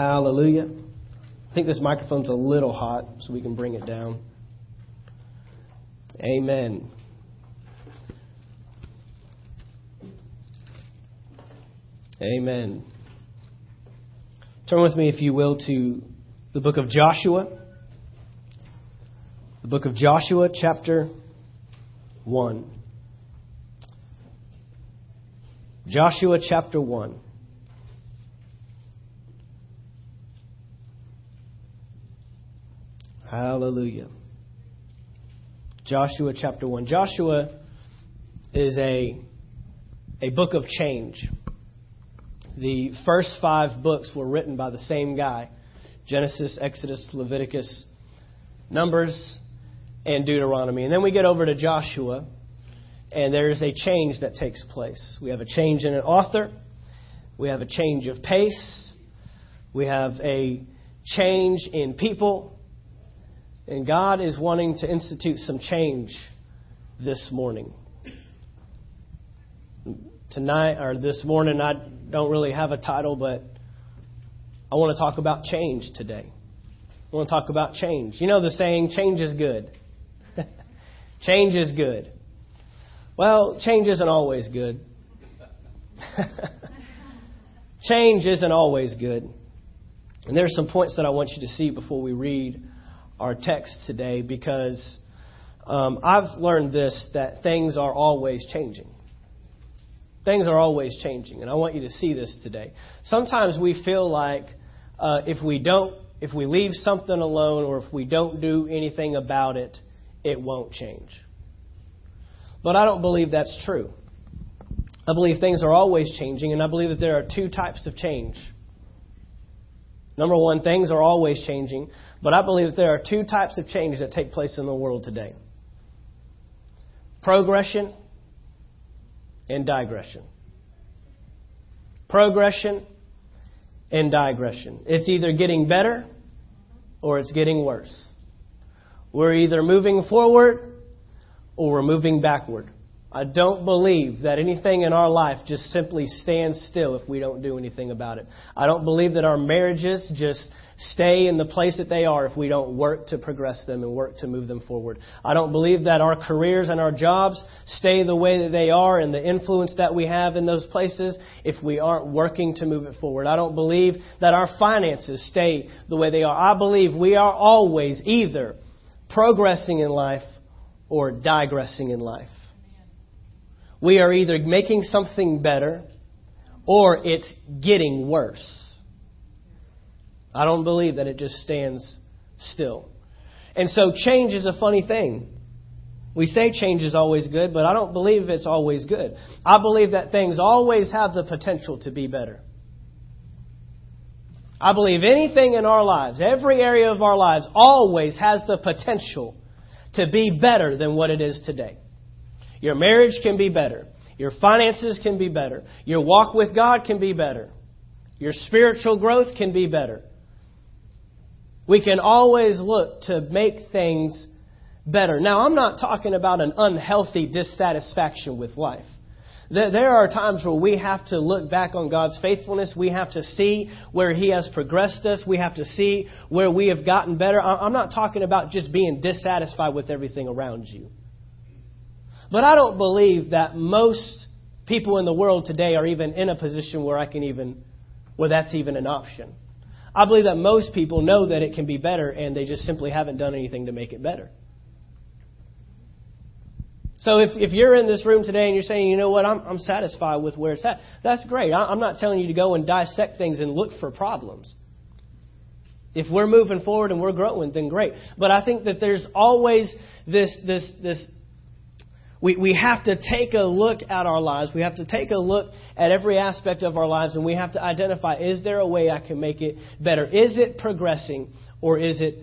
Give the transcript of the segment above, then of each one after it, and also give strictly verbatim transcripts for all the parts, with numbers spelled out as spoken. Hallelujah. I think this microphone's a little hot, so we can bring it down. Amen. Amen. Turn with me, if you will, to the book of Joshua. The book of Joshua, chapter one. Joshua, chapter one. Hallelujah. Joshua, chapter one. Joshua is a, a book of change. The first five books were written by the same guy: Genesis, Exodus, Leviticus, Numbers, and Deuteronomy. And then we get over to Joshua, and there is a change that takes place. We have a change in an author. We have a change of pace. We have a change in people. And God is wanting to institute some change this morning. Tonight, or this morning, I don't really have a title, but I want to talk about change today. I want to talk about change. You know the saying, change is good. Change is good. Well, change isn't always good. Change isn't always good. And there's some points that I want you to see before we read our text today, because um, I've learned this, that things are always changing. Things are always changing, and I want you to see this today. Sometimes we feel like uh, if we don't, if we leave something alone, or if we don't do anything about it, it won't change. But I don't believe that's true. I believe things are always changing, and I believe that there are two types of change. Number one, things are always changing, but I believe that there are two types of change that take place in the world today: progression and digression. Progression and digression. It's either getting better or it's getting worse. We're either moving forward or we're moving backward. I don't believe that anything in our life just simply stands still if we don't do anything about it. I don't believe that our marriages just stay in the place that they are if we don't work to progress them and work to move them forward. I don't believe that our careers and our jobs stay the way that they are and the influence that we have in those places if we aren't working to move it forward. I don't believe that our finances stay the way they are. I believe we are always either progressing in life or digressing in life. We are either making something better or it's getting worse. I don't believe that it just stands still. And so change is a funny thing. We say change is always good, but I don't believe it's always good. I believe that things always have the potential to be better. I believe anything in our lives, every area of our lives, always has the potential to be better than what it is today. Your marriage can be better. Your finances can be better. Your walk with God can be better. Your spiritual growth can be better. We can always look to make things better. Now, I'm not talking about an unhealthy dissatisfaction with life. There are times where we have to look back on God's faithfulness. We have to see where He has progressed us. We have to see where we have gotten better. I'm not talking about just being dissatisfied with everything around you. But I don't believe that most people in the world today are even in a position where I can even, where that's even an option. I believe that most people know that it can be better, and they just simply haven't done anything to make it better. So if, if you're in this room today and you're saying, you know what, I'm, I'm satisfied with where it's at, that's great. I, I'm not telling you to go and dissect things and look for problems. If we're moving forward and we're growing, then great. But I think that there's always this, this, this, We we have to take a look at our lives. We have to take a look at every aspect of our lives, and we have to identify, is there a way I can make it better? Is it progressing or is it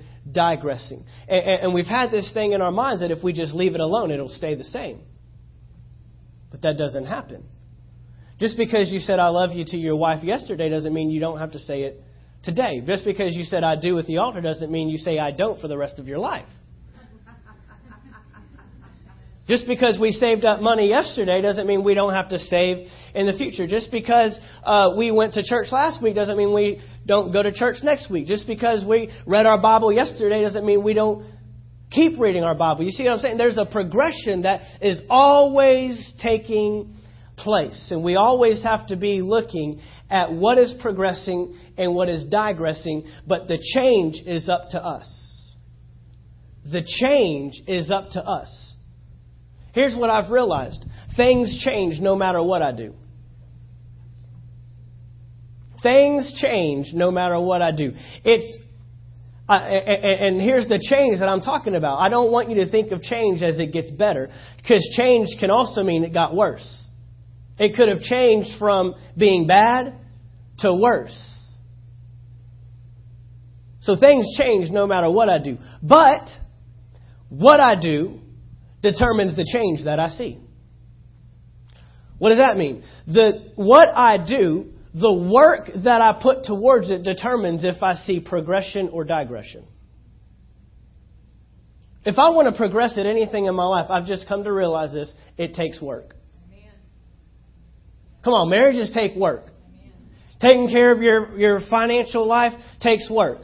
digressing? And, and we've had this thing in our minds that if we just leave it alone, it'll stay the same. But that doesn't happen. Just because you said I love you to your wife yesterday doesn't mean you don't have to say it today. Just because you said I do at the altar doesn't mean you say I don't for the rest of your life. Just because we saved up money yesterday doesn't mean we don't have to save in the future. Just because uh, we went to church last week doesn't mean we don't go to church next week. Just because we read our Bible yesterday doesn't mean we don't keep reading our Bible. You see what I'm saying? There's a progression that is always taking place. And we always have to be looking at what is progressing and what is digressing. But the change is up to us. The change is up to us. Here's what I've realized. Things change no matter what I do. Things change no matter what I do. It's uh, and here's the change that I'm talking about. I don't want you to think of change as it gets better, because change can also mean it got worse. It could have changed from being bad to worse. So things change no matter what I do. But what I do determines the change that I see. What does that mean? The what I do, the work that I put towards it determines if I see progression or digression. If I want to progress at anything in my life, I've just come to realize this, it takes work. Amen. Come on, marriages take work. Amen. Taking care of your, your financial life takes work.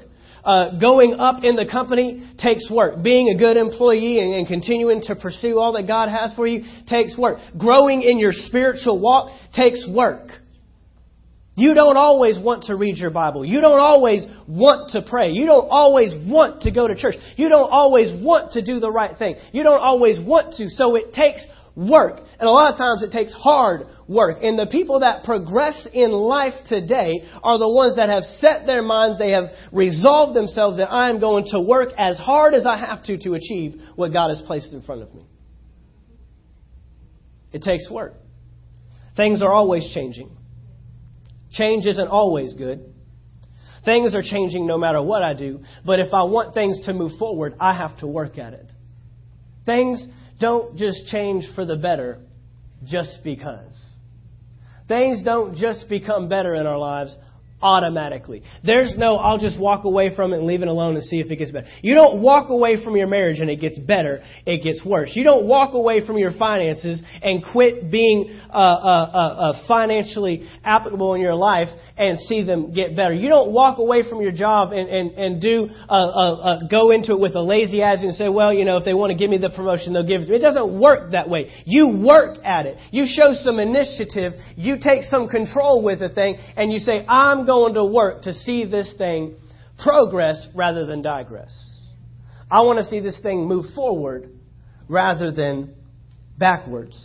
Uh, going up in the company takes work. Being a good employee and, and continuing to pursue all that God has for you takes work. Growing in your spiritual walk takes work. You don't always want to read your Bible. You don't always want to pray. You don't always want to go to church. You don't always want to do the right thing. You don't always want to. So it takes work. And a lot of times it takes hard work. And the people that progress in life today are the ones that have set their minds. They have resolved themselves that I am going to work as hard as I have to to achieve what God has placed in front of me. It takes work. Things are always changing. Change isn't always good. Things are changing no matter what I do. But if I want things to move forward, I have to work at it. Things don't just change for the better just because. Things don't just become better in our lives automatically. There's no, I'll just walk away from it and leave it alone and see if it gets better. You don't walk away from your marriage and it gets better, it gets worse. You don't walk away from your finances and quit being uh, uh, uh, uh, financially applicable in your life and see them get better. You don't walk away from your job and, and, and do uh, uh, uh, go into it with a lazy attitude and say, well, you know, if they want to give me the promotion, they'll give it to me. It doesn't work that way. You work at it. You show some initiative. You take some control with a thing and you say, I'm going going to work to see this thing progress rather than digress. I want to see this thing move forward rather than backwards.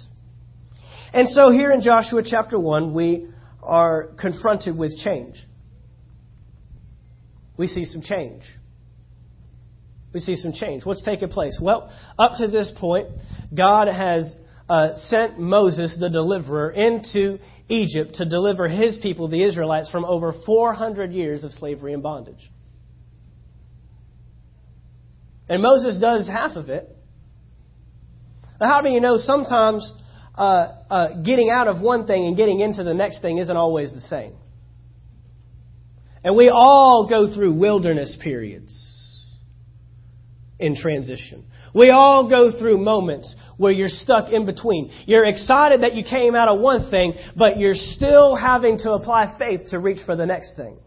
And so here in Joshua chapter one, we are confronted with change. We see some change. We see some change. What's taking place? Well, up to this point, God has uh, sent Moses, the deliverer, into Egypt to deliver his people, the Israelites, from over four hundred years of slavery and bondage. And Moses does half of it. But how do you know sometimes uh, uh, getting out of one thing and getting into the next thing isn't always the same? And we all go through wilderness periods in transition. We all go through moments where you're stuck in between. You're excited that you came out of one thing, but you're still having to apply faith to reach for the next thing.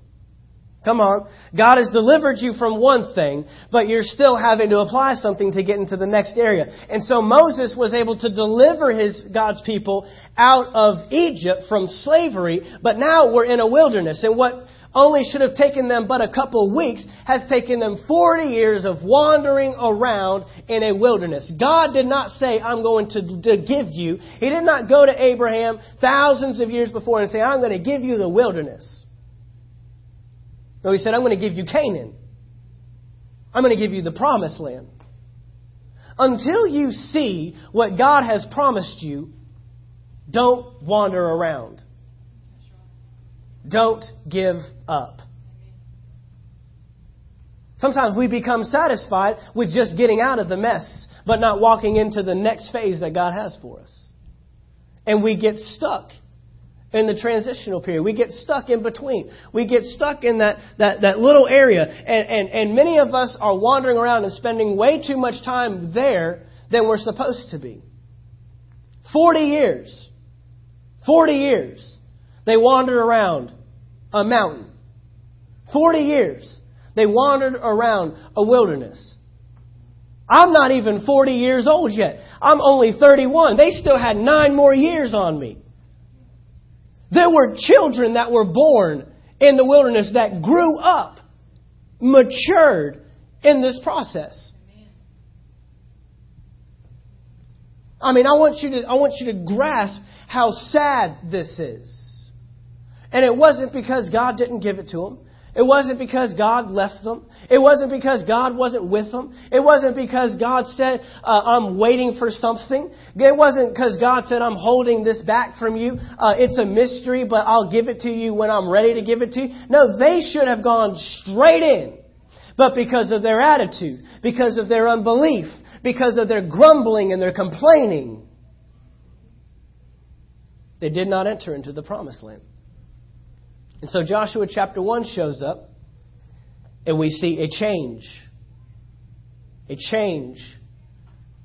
Come on. God has delivered you from one thing, but you're still having to apply something to get into the next area. And so Moses was able to deliver his God's people out of Egypt from slavery, but now we're in a wilderness. And what only should have taken them but a couple weeks has taken them forty years of wandering around in a wilderness. God did not say, I'm going to, to give you. He did not go to Abraham thousands of years before and say, I'm going to give you the wilderness. No, he said, I'm going to give you Canaan. I'm going to give you the promised land. Until you see what God has promised you, don't wander around. Don't give up. Sometimes we become satisfied with just getting out of the mess, but not walking into the next phase that God has for us. And we get stuck in the transitional period. We get stuck in between. We get stuck in that, that, that little area. And, and, and many of us are wandering around and spending way too much time there than we're supposed to be. Forty years. Forty years. They wandered around a mountain. Forty years. They wandered around a wilderness. I'm not even forty years old yet. I'm only thirty-one. They still had nine more years on me. There were children that were born in the wilderness that grew up, matured in this process. I mean, I want you to, I want you to grasp how sad this is. And it wasn't because God didn't give it to them. It wasn't because God left them. It wasn't because God wasn't with them. It wasn't because God said, uh, I'm waiting for something. It wasn't because God said, I'm holding this back from you. Uh, it's a mystery, but I'll give it to you when I'm ready to give it to you. No, they should have gone straight in. But because of their attitude, because of their unbelief, because of their grumbling and their complaining, they did not enter into the promised land. And so Joshua chapter one shows up and we see a change. A change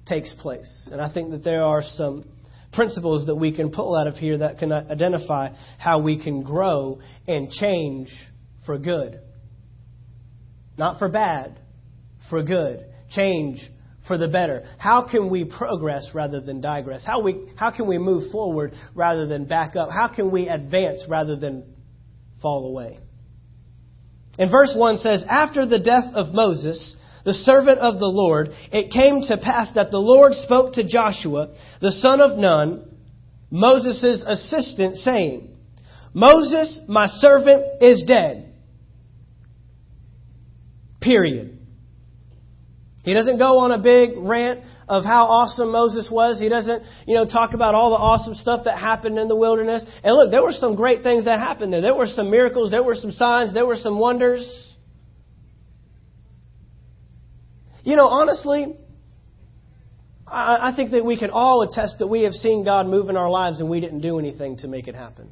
takes place. And I think that there are some principles that we can pull out of here that can identify how we can grow and change for good. Not for bad, for good. Change for the better. How can we progress rather than digress? How we how can we move forward rather than back up? How can we advance rather than fall away? And verse one says, after the death of Moses, the servant of the Lord, it came to pass that the Lord spoke to Joshua, the son of Nun, Moses' assistant, saying, Moses, my servant, is dead. Period. He doesn't go on a big rant of how awesome Moses was. He doesn't, you know, talk about all the awesome stuff that happened in the wilderness. And look, there were some great things that happened there. There were some miracles. There were some signs. There were some wonders. You know, honestly, I, I think that we can all attest that we have seen God move in our lives and we didn't do anything to make it happen.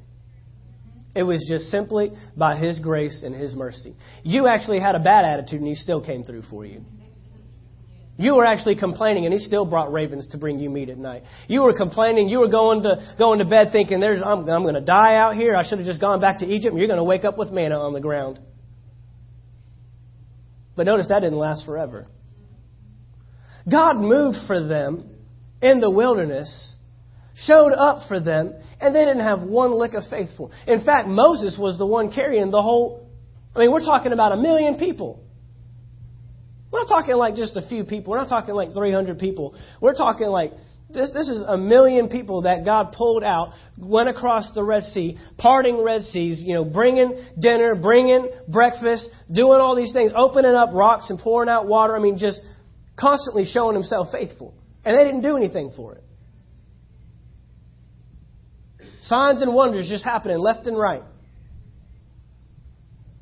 It was just simply by His grace and His mercy. You actually had a bad attitude and He still came through for you. You were actually complaining, and He still brought ravens to bring you meat at night. You were complaining. You were going to going to bed thinking, "There's I'm, I'm going to die out here. I should have just gone back to Egypt." And you're going to wake up with manna on the ground. But notice that didn't last forever. God moved for them in the wilderness, showed up for them, and they didn't have one lick of faith for them. In fact, Moses was the one carrying the whole. I mean, we're talking about a million people. We're not talking like just a few people. We're not talking like three hundred people. We're talking like this. This is a million people that God pulled out, went across the Red Sea, parting Red Seas, you know, bringing dinner, bringing breakfast, doing all these things, opening up rocks and pouring out water. I mean, just constantly showing Himself faithful. And they didn't do anything for it. Signs and wonders just happening left and right.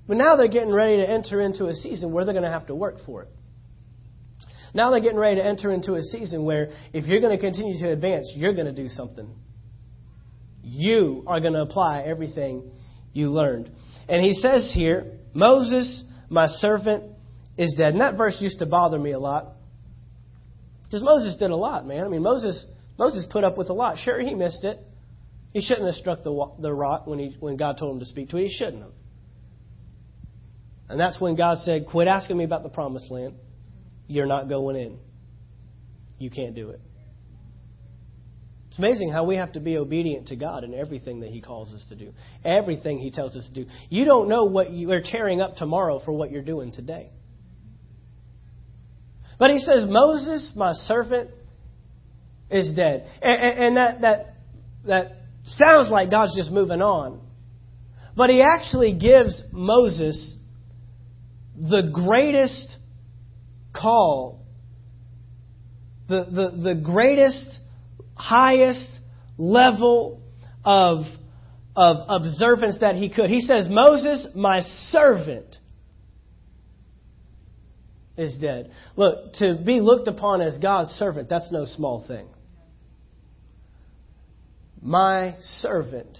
But now they're getting ready to enter into a season where they're going to have to work for it. Now they're getting ready to enter into a season where if you're going to continue to advance, you're going to do something. You are going to apply everything you learned. And he says here, Moses, my servant, is dead. And that verse used to bother me a lot. Because Moses did a lot, man. I mean, Moses Moses put up with a lot. Sure, he missed it. He shouldn't have struck the the rock when he when God told him to speak to it. He shouldn't have. And that's when God said, quit asking me about the promised land. You're not going in. You can't do it. It's amazing how we have to be obedient to God in everything that He calls us to do. Everything He tells us to do. You don't know what you're tearing up tomorrow for what you're doing today. But He says, Moses, my servant, is dead. And, and, and that, that, that sounds like God's just moving on. But He actually gives Moses the greatest call, the, the, the greatest, highest level of, of observance that he could. He says, Moses, my servant, is dead. Look, to be looked upon as God's servant, that's no small thing. My servant,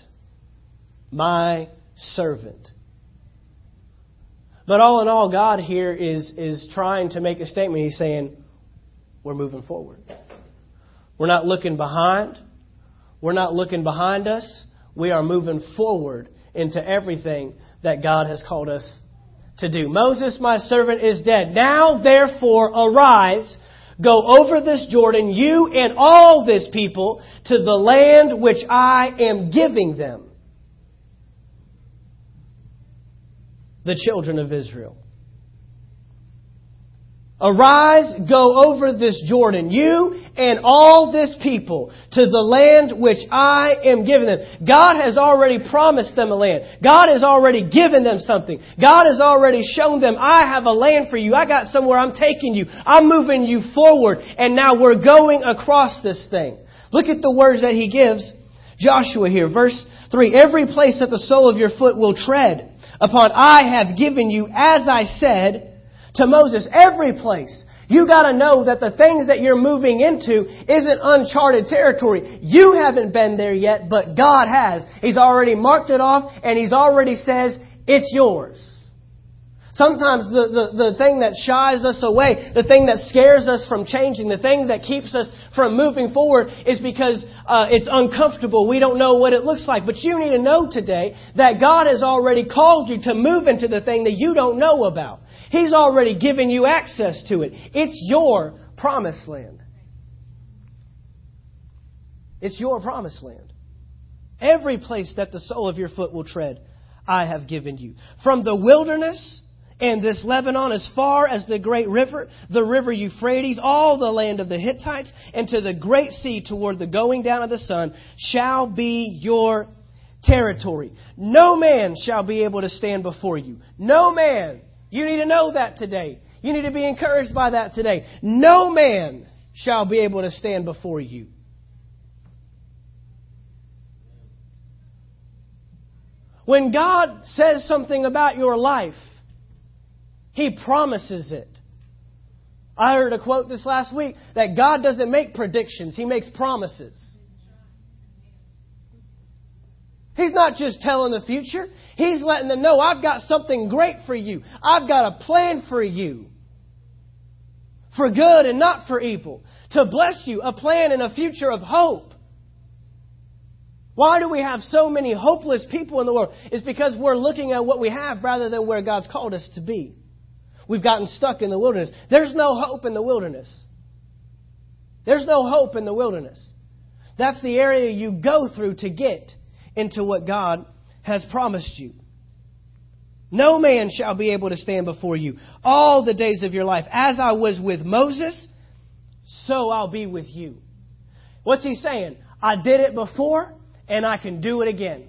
my servant. But all in all, God here is is trying to make a statement. He's saying, we're moving forward. We're not looking behind. We're not looking behind us. We are moving forward into everything that God has called us to do. Moses, my servant, is dead. Now, therefore, arise, go over this Jordan, you and all this people, to the land which I am giving them, the children of Israel. Arise, go over this Jordan, you and all this people, to the land which I am giving them. God has already promised them a land. God has already given them something. God has already shown them, I have a land for you. I got somewhere I'm taking you. I'm moving you forward. And now we're going across this thing. Look at the words that he gives Joshua here. Verse three, every place that the sole of your foot will tread upon I have given you, as I said to Moses. Every place. You got to know that the things that you're moving into isn't uncharted territory. You haven't been there yet, but God has. He's already marked it off, and He's already says, it's yours. Sometimes the, the, the thing that shies us away, the thing that scares us from changing, the thing that keeps us from moving forward is because uh, it's uncomfortable. We don't know what it looks like. But you need to know today that God has already called you to move into the thing that you don't know about. He's already given you access to it. It's your promised land. It's your promised land. Every place that the sole of your foot will tread, I have given you. From the wilderness and this Lebanon, as far as the great river, the river Euphrates, all the land of the Hittites, and to the great sea toward the going down of the sun, shall be your territory. No man shall be able to stand before you. No man. You need to know that today. You need to be encouraged by that today. No man shall be able to stand before you. When God says something about your life, He promises it. I heard a quote this last week that God doesn't make predictions. He makes promises. He's not just telling the future. He's letting them know, I've got something great for you. I've got a plan for you. For good and not for evil. To bless you. A plan and a future of hope. Why do we have so many hopeless people in the world? It's because we're looking at what we have rather than where God's called us to be. We've gotten stuck in the wilderness. There's no hope in the wilderness. There's no hope in the wilderness. That's the area you go through to get into what God has promised you. No man shall be able to stand before you all the days of your life. As I was with Moses, so I'll be with you. What's he saying? I did it before and I can do it again.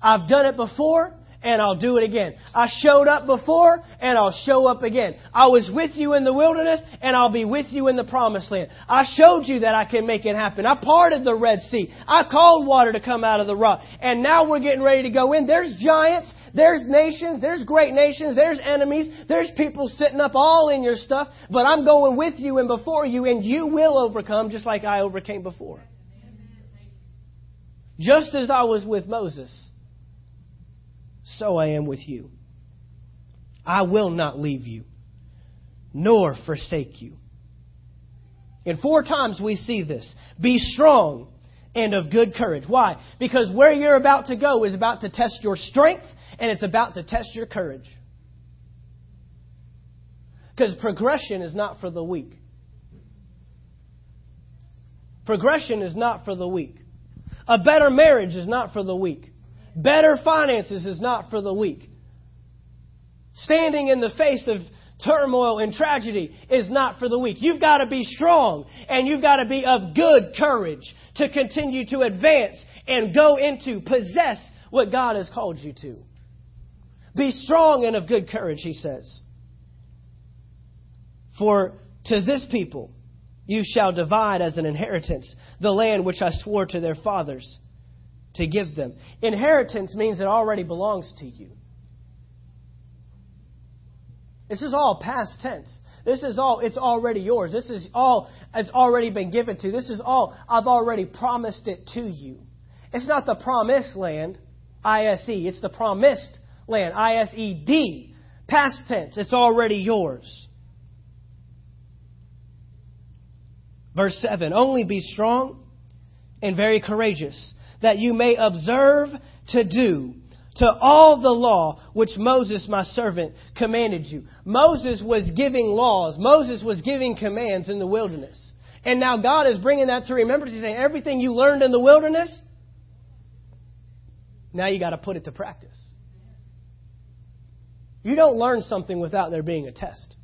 I've done it before and I'll do it again. I showed up before and I'll show up again. I was with you in the wilderness and I'll be with you in the promised land. I showed you that I can make it happen. I parted the Red Sea. I called water to come out of the rock. And now we're getting ready to go in. There's giants. There's nations. There's great nations. There's enemies. There's people sitting up all in your stuff. But I'm going with you and before you, and you will overcome just like I overcame before. Just as I was with Moses, so I am with you. I will not leave you, nor forsake you. And four times we see this. Be strong and of good courage. Why? Because where you're about to go is about to test your strength, and it's about to test your courage. Because progression is not for the weak. Progression is not for the weak. A better marriage is not for the weak. Better finances is not for the weak. Standing in the face of turmoil and tragedy is not for the weak. You've got to be strong and you've got to be of good courage to continue to advance and go into, possess what God has called you to. Be strong and of good courage, he says. For to this people you shall divide as an inheritance the land which I swore to their fathers to give them. Inheritance means it already belongs to you. This is all past tense. This is all, it's already yours. This is all, it's already been given to. This is all, I've already promised it to you. It's not the promised land, I S E. It's the promised land, I S E D. Past tense. It's already yours. Verse seven, only be strong and very courageous, that you may observe to do to all the law which Moses, my servant, commanded you. Moses was giving laws. Moses was giving commands in the wilderness. And now God is bringing that to remembrance. He's saying everything you learned in the wilderness, now you got to put it to practice. You don't learn something without there being a test.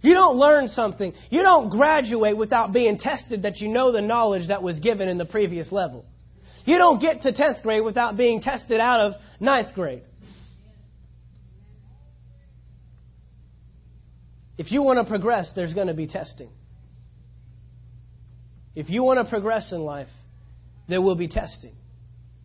You don't learn something. You don't graduate without being tested that you know the knowledge that was given in the previous level. You don't get to tenth grade without being tested out of ninth grade. If you want to progress, there's going to be testing. If you want to progress in life, there will be testing.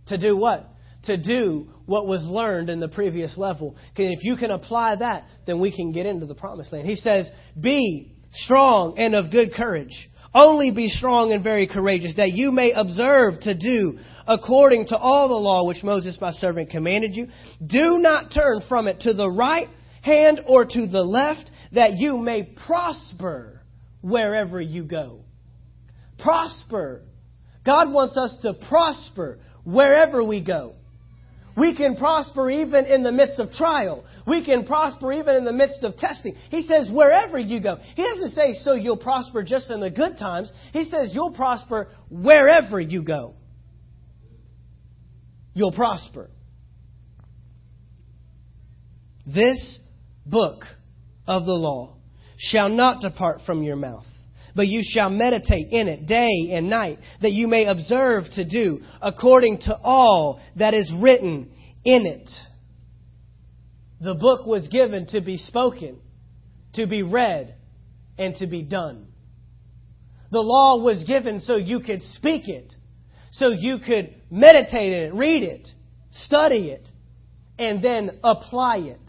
To do what? To do what was learned in the previous level. If you can apply that, then we can get into the promised land. He says, be strong and of good courage. Only be strong and very courageous, that you may observe to do according to all the law which Moses, my servant, commanded you. Do not turn from it to the right hand or to the left, that you may prosper wherever you go. Prosper. God wants us to prosper wherever we go. We can prosper even in the midst of trial. We can prosper even in the midst of testing. He says, wherever you go. He doesn't say, so you'll prosper just in the good times. He says, you'll prosper wherever you go. You'll prosper. This book of the law shall not depart from your mouth, but you shall meditate in it day and night, that you may observe to do according to all that is written in it. The book was given to be spoken, to be read, and to be done. The law was given so you could speak it, so you could meditate in it, read it, study it, and then apply it.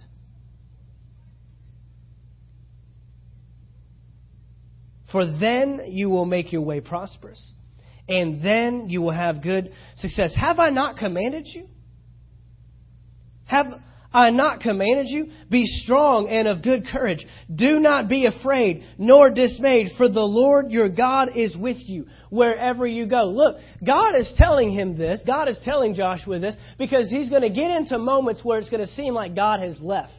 For then you will make your way prosperous, and then you will have good success. Have I not commanded you? Have I not commanded you? Be strong and of good courage. Do not be afraid nor dismayed, for the Lord your God is with you wherever you go. Look, God is telling him this. God is telling Joshua this because he's going to get into moments where it's going to seem like God has left.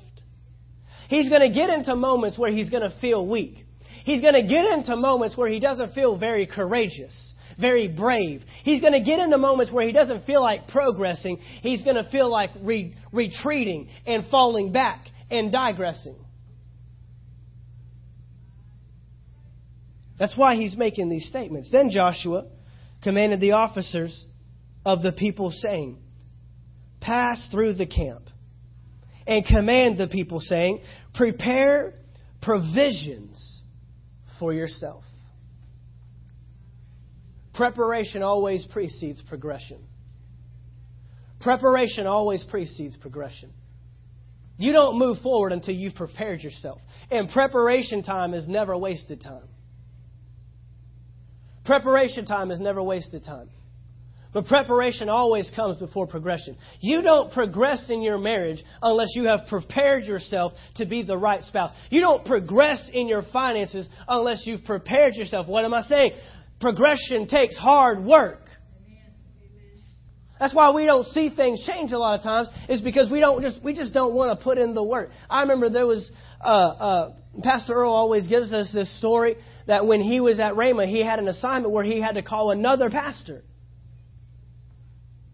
He's going to get into moments where he's going to feel weak. He's going to get into moments where he doesn't feel very courageous, very brave. He's going to get into moments where he doesn't feel like progressing. He's going to feel like re- retreating and falling back and digressing. That's why he's making these statements. Then Joshua commanded the officers of the people, saying, pass through the camp and command the people, saying, prepare provisions for yourself. Preparation always precedes progression. Preparation always precedes progression. You don't move forward until you've prepared yourself. And preparation time is never wasted time. Preparation time is never wasted time. But preparation always comes before progression. You don't progress in your marriage unless you have prepared yourself to be the right spouse. You don't progress in your finances unless you've prepared yourself. What am I saying? Progression takes hard work. That's why we don't see things change a lot of times, is because we don't just we just don't want to put in the work. I remember there was uh, uh, Pastor Earl always gives us this story that when he was at Ramah, he had an assignment where he had to call another pastor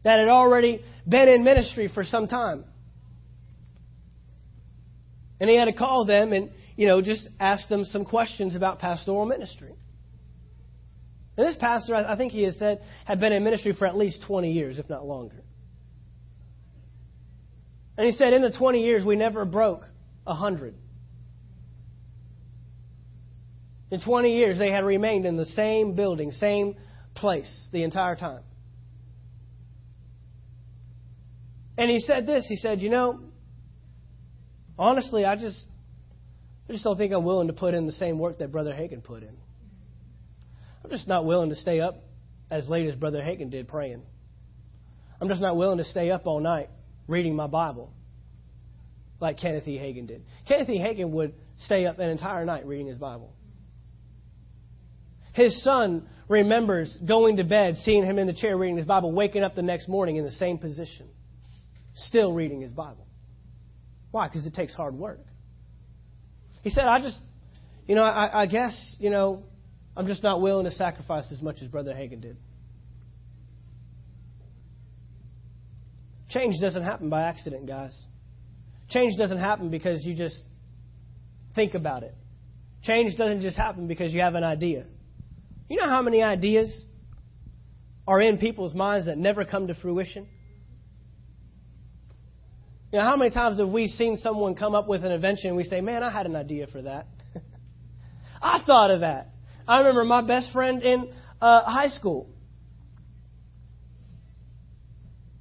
that had already been in ministry for some time. And he had to call them and, you know, just ask them some questions about pastoral ministry. And this pastor, I think he has said, had been in ministry for at least twenty years, if not longer. And he said, in the twenty years, we never broke one hundred. In twenty years, they had remained in the same building, same place the entire time. And he said this, he said, you know, honestly, I just I just don't think I'm willing to put in the same work that Brother Hagin put in. I'm just not willing to stay up as late as Brother Hagin did praying. I'm just not willing to stay up all night reading my Bible like Kenneth E. Hagin did. Kenneth E. Hagin would stay up an entire night reading his Bible. His son remembers going to bed, seeing him in the chair reading his Bible, waking up the next morning in the same position, still reading his Bible. Why? Because it takes hard work. He said, I just, you know, I, I guess, you know, I'm just not willing to sacrifice as much as Brother Hagin did. Change doesn't happen by accident, guys. Change doesn't happen because you just think about it. Change doesn't just happen because you have an idea. You know how many ideas are in people's minds that never come to fruition? You know, how many times have we seen someone come up with an invention and we say, man, I had an idea for that. I thought of that. I remember my best friend in uh, high school.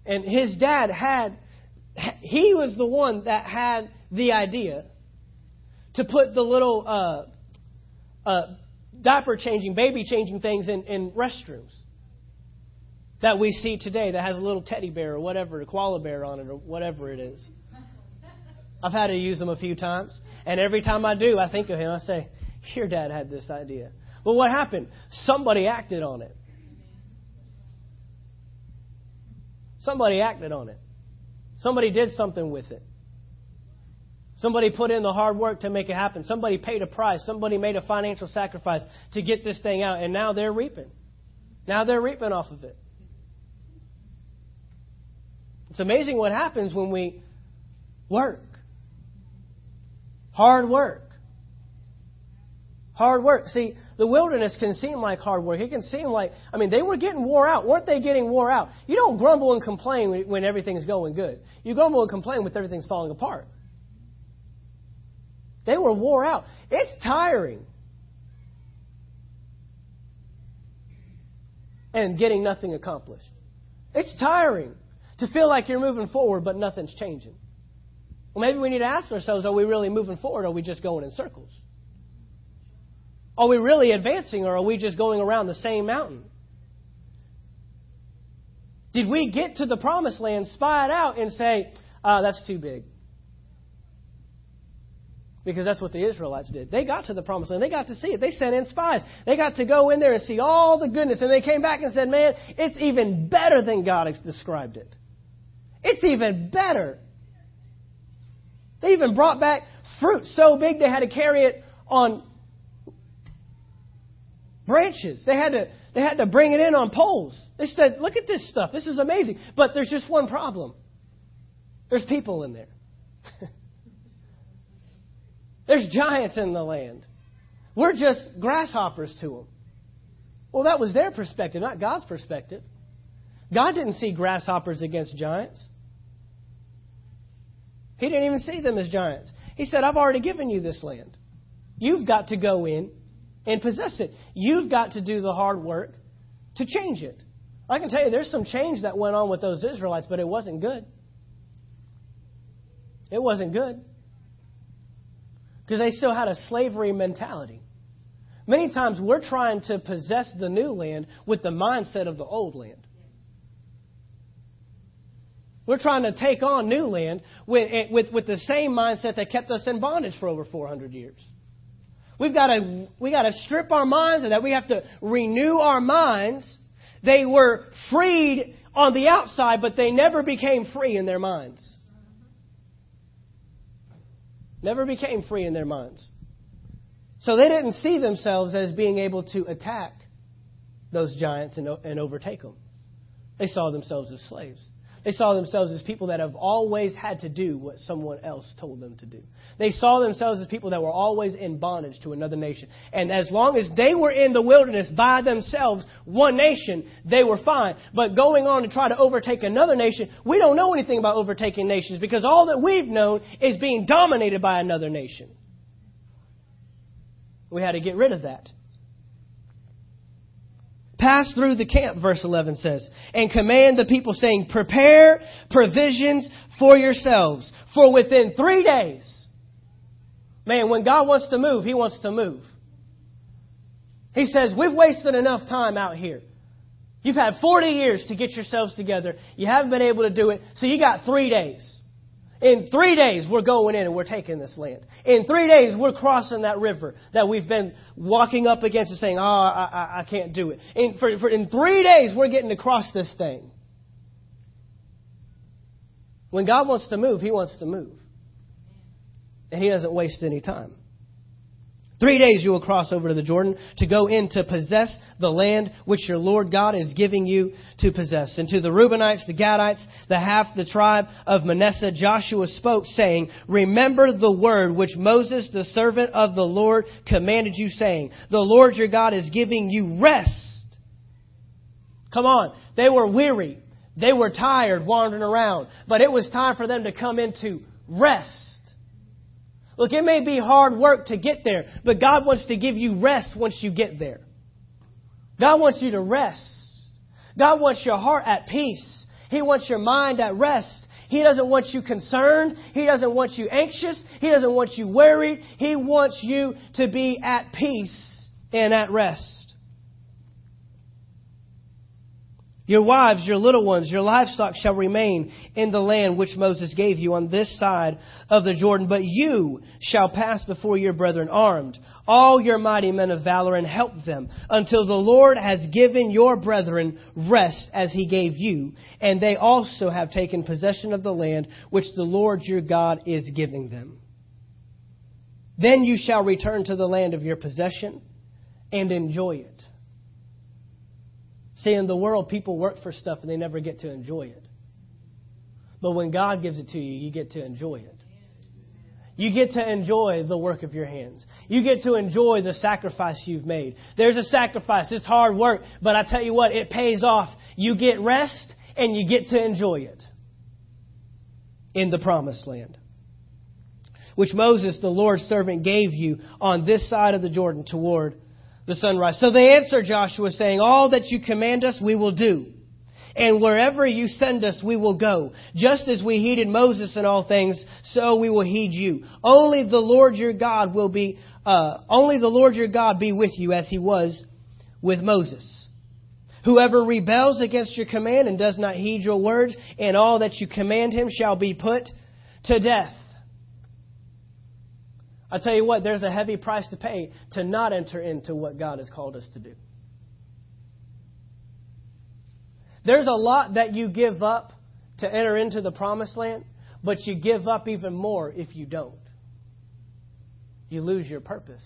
And his dad had, he was the one that had the idea to put the little uh, uh, diaper changing, baby changing things in, in restrooms that we see today that has a little teddy bear or whatever, a koala bear on it or whatever it is. I've had to use them a few times. And every time I do, I think of him. I say, your dad had this idea. Well, what happened? Somebody acted on it. Somebody acted on it. Somebody did something with it. Somebody put in the hard work to make it happen. Somebody paid a price. Somebody made a financial sacrifice to get this thing out. And now they're reaping. Now they're reaping off of it. It's amazing what happens when we work. Hard work. Hard work. See, the wilderness can seem like hard work. It can seem like, I mean, they were getting wore out. Weren't they getting wore out? You don't grumble and complain when, when everything's going good. You grumble and complain when everything's falling apart. They were wore out. It's tiring. And getting nothing accomplished. It's tiring to feel like you're moving forward, but nothing's changing. Well, maybe we need to ask ourselves, are we really moving forward or are we just going in circles? Are we really advancing or are we just going around the same mountain? Did we get to the promised land, spy it out, and say, uh, that's too big? Because that's what the Israelites did. They got to the promised land. They got to see it. They sent in spies. They got to go in there and see all the goodness. And they came back and said, man, it's even better than God has described it. It's even better. They even brought back fruit so big they had to carry it on branches. They had to they had to bring it in on poles. They said, look at this stuff. This is amazing. But there's just one problem. There's people in there. There's giants in the land. We're just grasshoppers to them. Well, that was their perspective, not God's perspective. God didn't see grasshoppers against giants. He didn't even see them as giants. He said, I've already given you this land. You've got to go in and possess it. You've got to do the hard work to change it. I can tell you there's some change that went on with those Israelites, but it wasn't good. It wasn't good. Because they still had a slavery mentality. Many times we're trying to possess the new land with the mindset of the old land. We're trying to take on new land with, with, with the same mindset that kept us in bondage for over four hundred years. We've got to we got to strip our minds of that. We have to renew our minds. They were freed on the outside, but they never became free in their minds. Never became free in their minds. So they didn't see themselves as being able to attack those giants and, and overtake them. They saw themselves as slaves. They saw themselves as people that have always had to do what someone else told them to do. They saw themselves as people that were always in bondage to another nation. And as long as they were in the wilderness by themselves, one nation, they were fine. But going on to try to overtake another nation, we don't know anything about overtaking nations because all that we've known is being dominated by another nation. We had to get rid of that. Pass through the camp, verse eleven says, and command the people, saying, prepare provisions for yourselves, for within three days. Man, when God wants to move, he wants to move. He says, we've wasted enough time out here. You've had forty years to get yourselves together. You haven't been able to do it. So you got three days. In three days, we're going in and we're taking this land. In three days, we're crossing that river that we've been walking up against and saying, oh, I, I, I can't do it. In, for, for, in three days, we're getting to cross this thing. When God wants to move, He wants to move. And He doesn't waste any time. Three days you will cross over to the Jordan to go in to possess the land which your Lord God is giving you to possess. And to the Reubenites, the Gadites, the half the tribe of Manasseh, Joshua spoke, saying, remember the word which Moses, the servant of the Lord, commanded you, saying, the Lord your God is giving you rest. Come on. They were weary. They were tired wandering around. But it was time for them to come into rest. Look, it may be hard work to get there, but God wants to give you rest once you get there. God wants you to rest. God wants your heart at peace. He wants your mind at rest. He doesn't want you concerned. He doesn't want you anxious. He doesn't want you worried. He wants you to be at peace and at rest. Your wives, your little ones, your livestock shall remain in the land which Moses gave you on this side of the Jordan. But you shall pass before your brethren armed, all your mighty men of valor, and help them until the Lord has given your brethren rest as He gave you. And they also have taken possession of the land which the Lord your God is giving them. Then you shall return to the land of your possession and enjoy it. See, in the world, people work for stuff and they never get to enjoy it. But when God gives it to you, you get to enjoy it. You get to enjoy the work of your hands. You get to enjoy the sacrifice you've made. There's a sacrifice. It's hard work. But I tell you what, it pays off. You get rest and you get to enjoy it in the promised land, which Moses, the Lord's servant, gave you on this side of the Jordan toward the sunrise. So they answered Joshua, saying, all that you command us, we will do. And wherever you send us, we will go. Just as we heeded Moses in all things, so we will heed you. Only the Lord your God will be, uh, only the Lord your God be with you as He was with Moses. Whoever rebels against your command and does not heed your words, and all that you command him shall be put to death. I tell you what, there's a heavy price to pay to not enter into what God has called us to do. There's a lot that you give up to enter into the promised land, but you give up even more if you don't. You lose your purpose.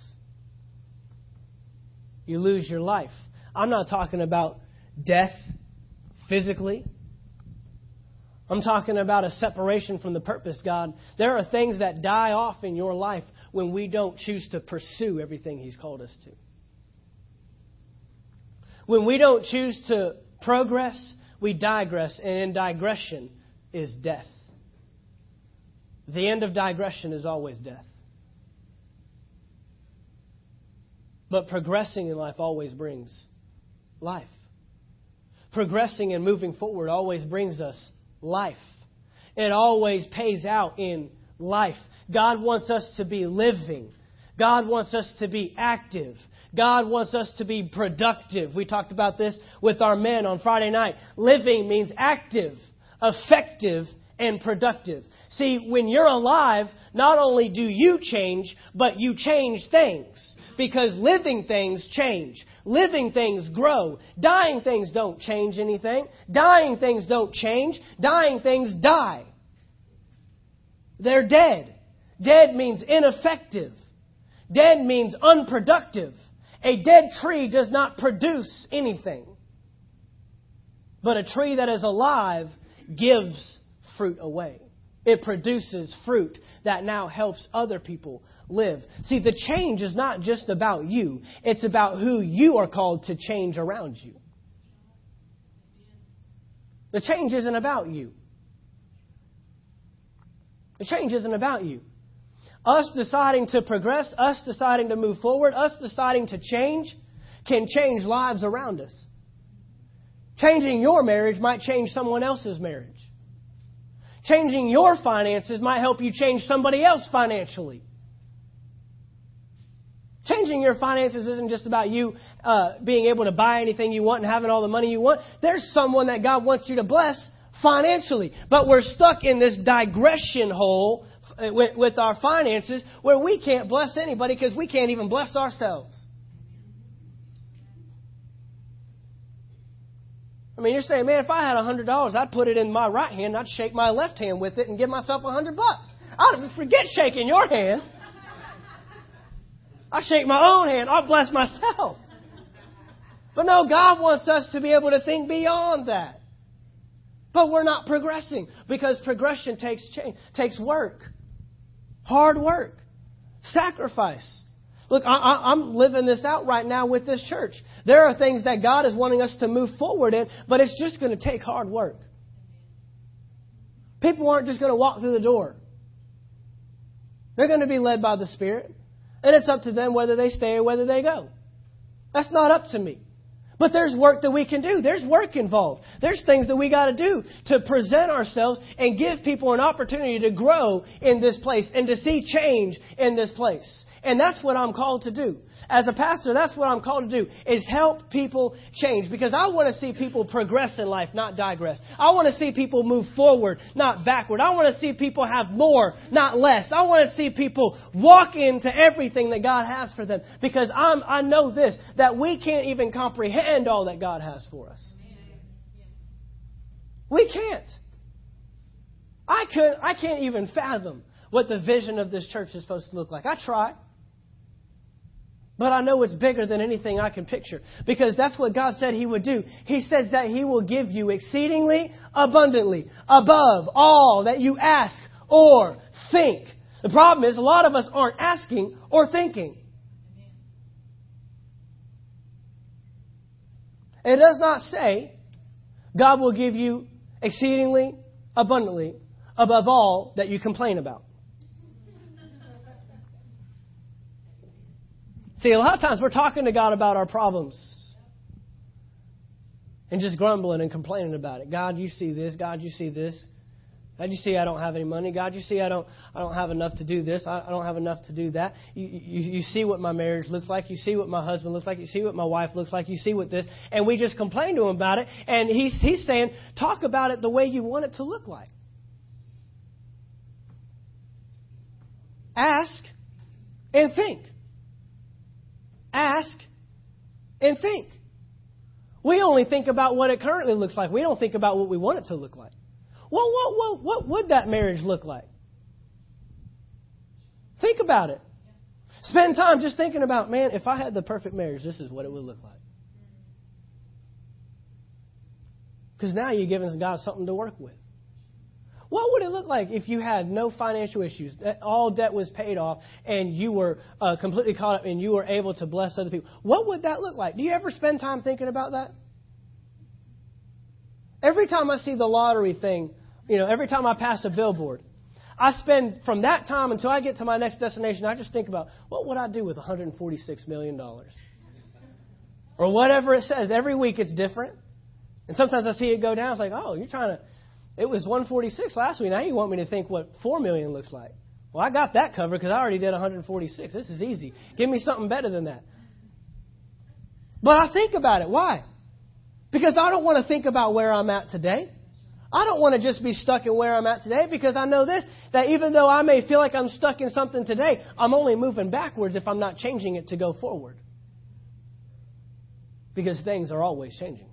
You lose your life. I'm not talking about death physically. I'm talking about a separation from the purpose, God. There are things that die off in your life when we don't choose to pursue everything He's called us to. When we don't choose to progress, we digress, and in digression is death. The end of digression is always death. But progressing in life always brings life. Progressing and moving forward always brings us life. It always pays out in life. God wants us to be living. God wants us to be active. God wants us to be productive. We talked about this with our men on Friday night. Living means active, effective, and productive. See, when you're alive, not only do you change, but you change things. Because living things change. Living things grow. Dying things don't change anything. Dying things don't change. Dying things die. They're dead. Dead means ineffective. Dead means unproductive. A dead tree does not produce anything. But a tree that is alive gives fruit away. It produces fruit that now helps other people live. See, the change is not just about you. It's about who you are called to change around you. The change isn't about you. The change isn't about you. Us deciding to progress, us deciding to move forward, us deciding to change can change lives around us. Changing your marriage might change someone else's marriage. Changing your finances might help you change somebody else financially. Changing your finances isn't just about you uh, being able to buy anything you want and having all the money you want. There's someone that God wants you to bless financially. But we're stuck in this digression hole with, with our finances where we can't bless anybody because we can't even bless ourselves. I mean, you're saying, man, if I had one hundred dollars, I'd put it in my right hand, I'd shake my left hand with it and give myself one hundred bucks. I'd forget shaking your hand. I shake my own hand. I'll bless myself. But no, God wants us to be able to think beyond that. But we're not progressing because progression takes change, takes work, hard work, sacrifice. Look, I, I, I'm living this out right now with this church. There are things that God is wanting us to move forward in, but it's just going to take hard work. People aren't just going to walk through the door. They're going to be led by the Spirit, and it's up to them whether they stay or whether they go. That's not up to me. But there's work that we can do. There's work involved. There's things that we got to do to present ourselves and give people an opportunity to grow in this place and to see change in this place. And that's what I'm called to do. As a pastor, that's what I'm called to do, is help people change. Because I want to see people progress in life, not digress. I want to see people move forward, not backward. I want to see people have more, not less. I want to see people walk into everything that God has for them. Because I'm, I know this, that we can't even comprehend all that God has for us. We can't. I could, I can't even fathom what the vision of this church is supposed to look like. I try. But I know it's bigger than anything I can picture, because that's what God said He would do. He says that He will give you exceedingly abundantly above all that you ask or think. The problem is a lot of us aren't asking or thinking. It does not say God will give you exceedingly abundantly above all that you complain about. See, a lot of times we're talking to God about our problems and just grumbling and complaining about it. God, you see this. God, you see this. God, you see I don't have any money. God, you see I don't I don't have enough to do this. I, I don't have enough to do that. You, you, you see what my marriage looks like. You see what my husband looks like. You see what my wife looks like. You see what this. And we just complain to Him about it. And he's, he's saying, talk about it the way you want it to look like. Ask and think. Ask and think. We only think about what it currently looks like. We don't think about what we want it to look like. Well, what, what, what would that marriage look like? Think about it. Spend time just thinking about, man, if I had the perfect marriage, this is what it would look like. Because now you're giving God something to work with. What would it look like if you had no financial issues, all debt was paid off, and you were uh, completely caught up and you were able to bless other people? What would that look like? Do you ever spend time thinking about that? Every time I see the lottery thing, you know, every time I pass a billboard, I spend from that time until I get to my next destination, I just think about, what would I do with one hundred forty-six million dollars? Or whatever it says. Every week it's different. And sometimes I see it go down. It's like, oh, you're trying to... It was one forty-six last week. Now you want me to think what four million dollars looks like. Well, I got that covered because I already did one hundred forty-six. This is easy. Give me something better than that. But I think about it. Why? Because I don't want to think about where I'm at today. I don't want to just be stuck in where I'm at today, because I know this, that even though I may feel like I'm stuck in something today, I'm only moving backwards if I'm not changing it to go forward. Because things are always changing.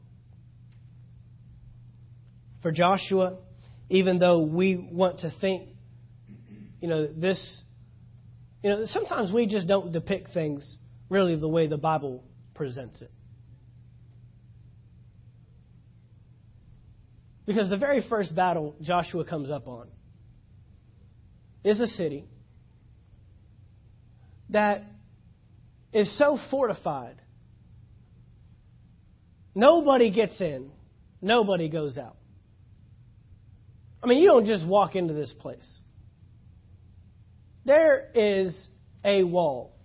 For Joshua, even though we want to think, you know, this, you know, sometimes we just don't depict things really the way the Bible presents it. Because the very first battle Joshua comes up on is a city that is so fortified, nobody gets in, nobody goes out. I mean, you don't just walk into this place. There is a wall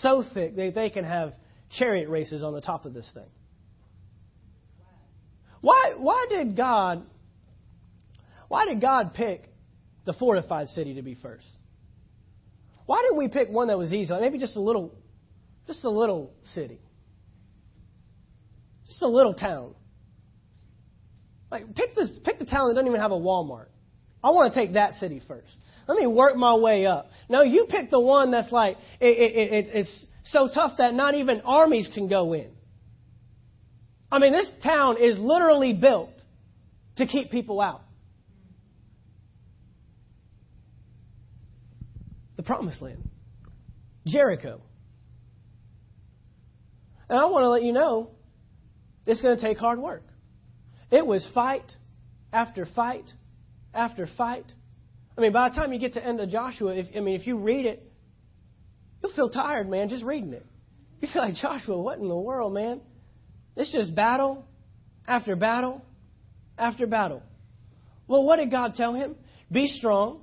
so thick that they can have chariot races on the top of this thing. Why, why did God, why did God pick the fortified city to be first? Why did we pick one that was easy? Maybe just a little, just a little city. Just a little town. Like, pick this, pick the town that doesn't even have a Walmart. I want to take that city first. Let me work my way up. No, you pick the one that's like, it, it, it, it's so tough that not even armies can go in. I mean, this town is literally built to keep people out. The Promised Land. Jericho. And I want to let you know, it's going to take hard work. It was fight after fight after fight. I mean, by the time you get to the end of Joshua, if, I mean, if you read it, you'll feel tired, man, just reading it. You feel like, Joshua, what in the world, man? It's just battle after battle after battle. Well, what did God tell him? Be strong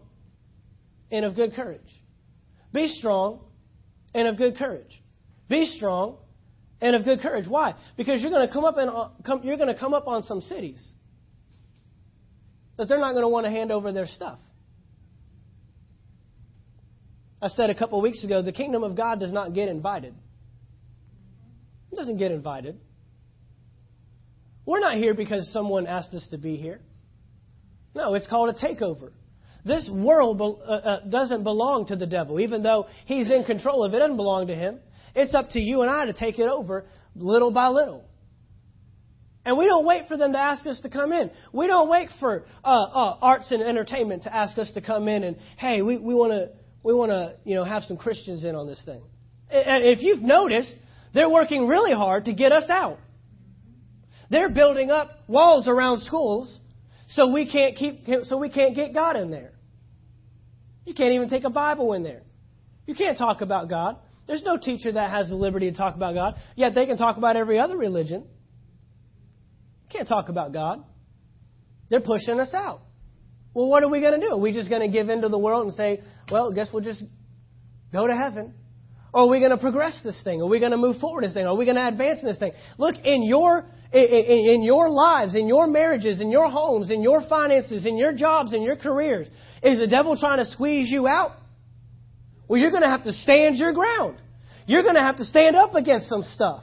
and of good courage. Be strong and of good courage. Be strong and of good courage. Why? Because you're going to come up and come, you're going to come up on some cities that they're not going to want to hand over their stuff. I said a couple of weeks ago, the kingdom of God does not get invited. It doesn't get invited. We're not here because someone asked us to be here. No, it's called a takeover. This world uh, uh, doesn't belong to the devil, even though he's in control of it. It doesn't belong to him. It's up to you and I to take it over little by little. And we don't wait for them to ask us to come in. We don't wait for uh, uh, arts and entertainment to ask us to come in and, hey, we want to we want to you know have some Christians in on this thing. And if you've noticed, they're working really hard to get us out. They're building up walls around schools so we can't keep so we can't get God in there. You can't even take a Bible in there. You can't talk about God. There's no teacher that has the liberty to talk about God, yet they can talk about every other religion. Can't talk about God. They're pushing us out. Well, what are we going to do? Are we just going to give in to the world and say, well, I guess we'll just go to heaven? Or are we going to progress this thing? Are we going to move forward this thing? Are we going to advance this thing? Look, in your in, in your lives, in your marriages, in your homes, in your finances, in your jobs, in your careers, is the devil trying to squeeze you out? Well, you're going to have to stand your ground. You're going to have to stand up against some stuff.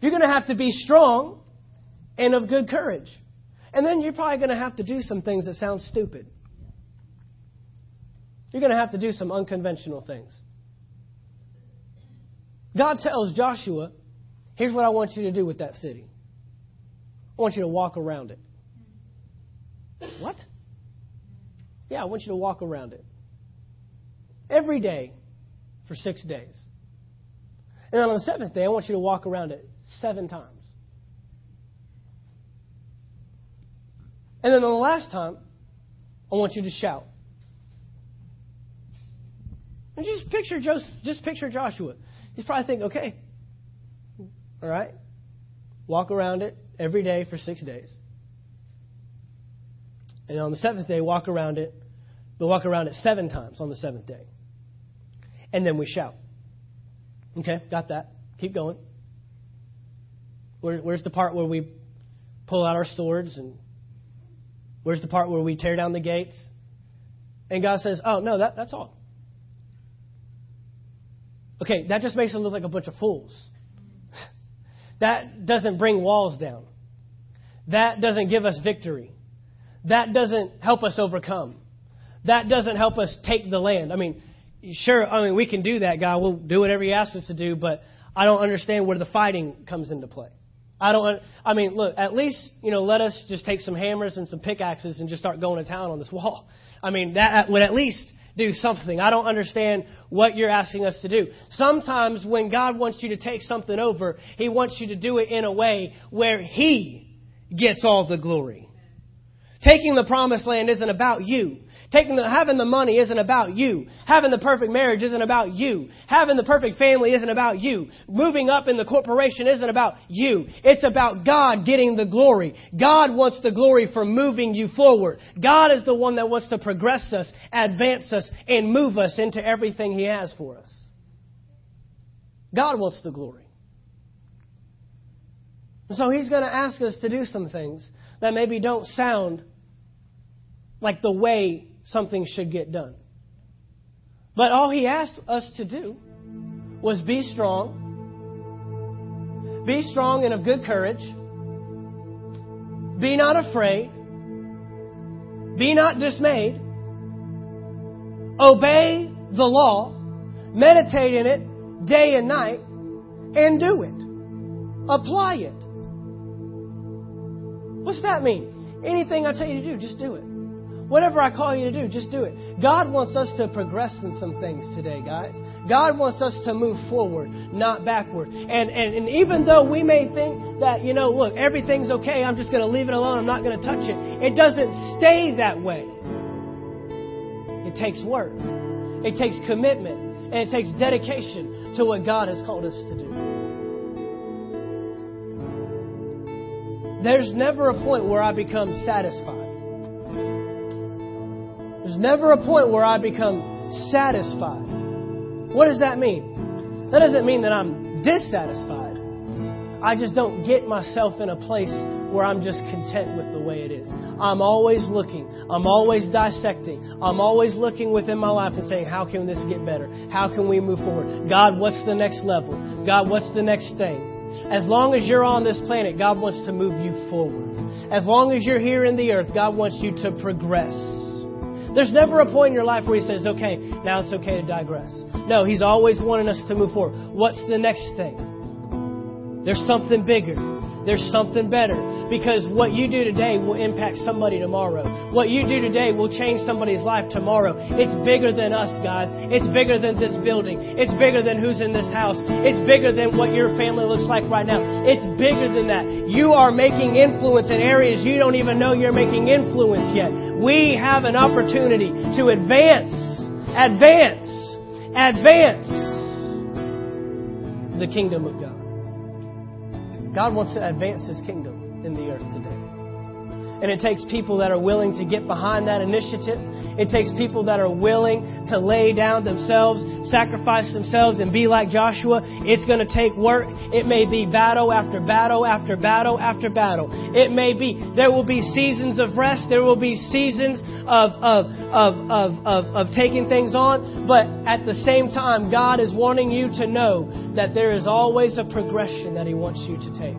You're going to have to be strong and of good courage. And then you're probably going to have to do some things that sound stupid. You're going to have to do some unconventional things. God tells Joshua, here's what I want you to do with that city. I want you to walk around it. What? Yeah, I want you to walk around it. Every day for six days. And on the seventh day, I want you to walk around it seven times. And then on the last time, I want you to shout. And just picture Joseph, just picture Joshua. He's probably thinking, okay, all right, walk around it every day for six days. And on the seventh day, walk around it. We'll walk around it seven times on the seventh day. And then we shout. Okay, got that. Keep going. Where, where's the part where we pull out our swords and where's the part where we tear down the gates? And God says, oh, no, that, that's all. Okay, that just makes us look like a bunch of fools. That doesn't bring walls down. That doesn't give us victory. That doesn't help us overcome. That doesn't help us take the land. I mean, sure, I mean, we can do that, God. We'll do whatever you ask us to do, but I don't understand where the fighting comes into play. I don't, I mean, look, at least, you know, let us just take some hammers and some pickaxes and just start going to town on this wall. I mean, that would at least do something. I don't understand what you're asking us to do. Sometimes when God wants you to take something over, He wants you to do it in a way where He gets all the glory. Taking the promised land isn't about you. Taking the, having the money isn't about you. Having the perfect marriage isn't about you. Having the perfect family isn't about you. Moving up in the corporation isn't about you. It's about God getting the glory. God wants the glory for moving you forward. God is the one that wants to progress us, advance us, and move us into everything He has for us. God wants the glory. And so He's going to ask us to do some things that maybe don't sound like the way something should get done. But all He asked us to do was be strong. Be strong and of good courage. Be not afraid. Be not dismayed. Obey the law. Meditate in it day and night. And do it. Apply it. What's that mean? Anything I tell you to do, just do it. Whatever I call you to do, just do it. God wants us to progress in some things today, guys. God wants us to move forward, not backward. And and, and even though we may think that, you know, look, everything's okay. I'm just going to leave it alone. I'm not going to touch it. It doesn't stay that way. It takes work. It takes commitment. And it takes dedication to what God has called us to do. There's never a point where I become satisfied. There's never a point where I become satisfied. What does that mean? That doesn't mean that I'm dissatisfied. I just don't get myself in a place where I'm just content with the way it is. I'm always looking. I'm always dissecting. I'm always looking within my life and saying, how can this get better? How can we move forward? God, what's the next level? God, what's the next thing? As long as you're on this planet, God wants to move you forward. As long as you're here in the earth, God wants you to progress. There's never a point in your life where he says, okay, now it's okay to digress. No, he's always wanting us to move forward. What's the next thing? There's something bigger. There's something better. Because what you do today will impact somebody tomorrow. What you do today will change somebody's life tomorrow. It's bigger than us, guys. It's bigger than this building. It's bigger than who's in this house. It's bigger than what your family looks like right now. It's bigger than that. You are making influence in areas you don't even know you're making influence yet. We have an opportunity to advance, advance, advance the kingdom of God. God wants to advance His kingdom in the earth today. And it takes people that are willing to get behind that initiative. It takes people that are willing to lay down themselves, sacrifice themselves, and be like Joshua. It's going to take work. It may be battle after battle after battle after battle. It may be there will be seasons of rest. There will be seasons of of of of of, of taking things on. But at the same time, God is wanting you to know that there is always a progression that He wants you to take.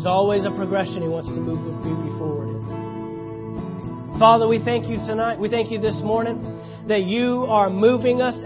There's always a progression He wants to move you forward in. Father, we thank you tonight. We thank you this morning that you are moving us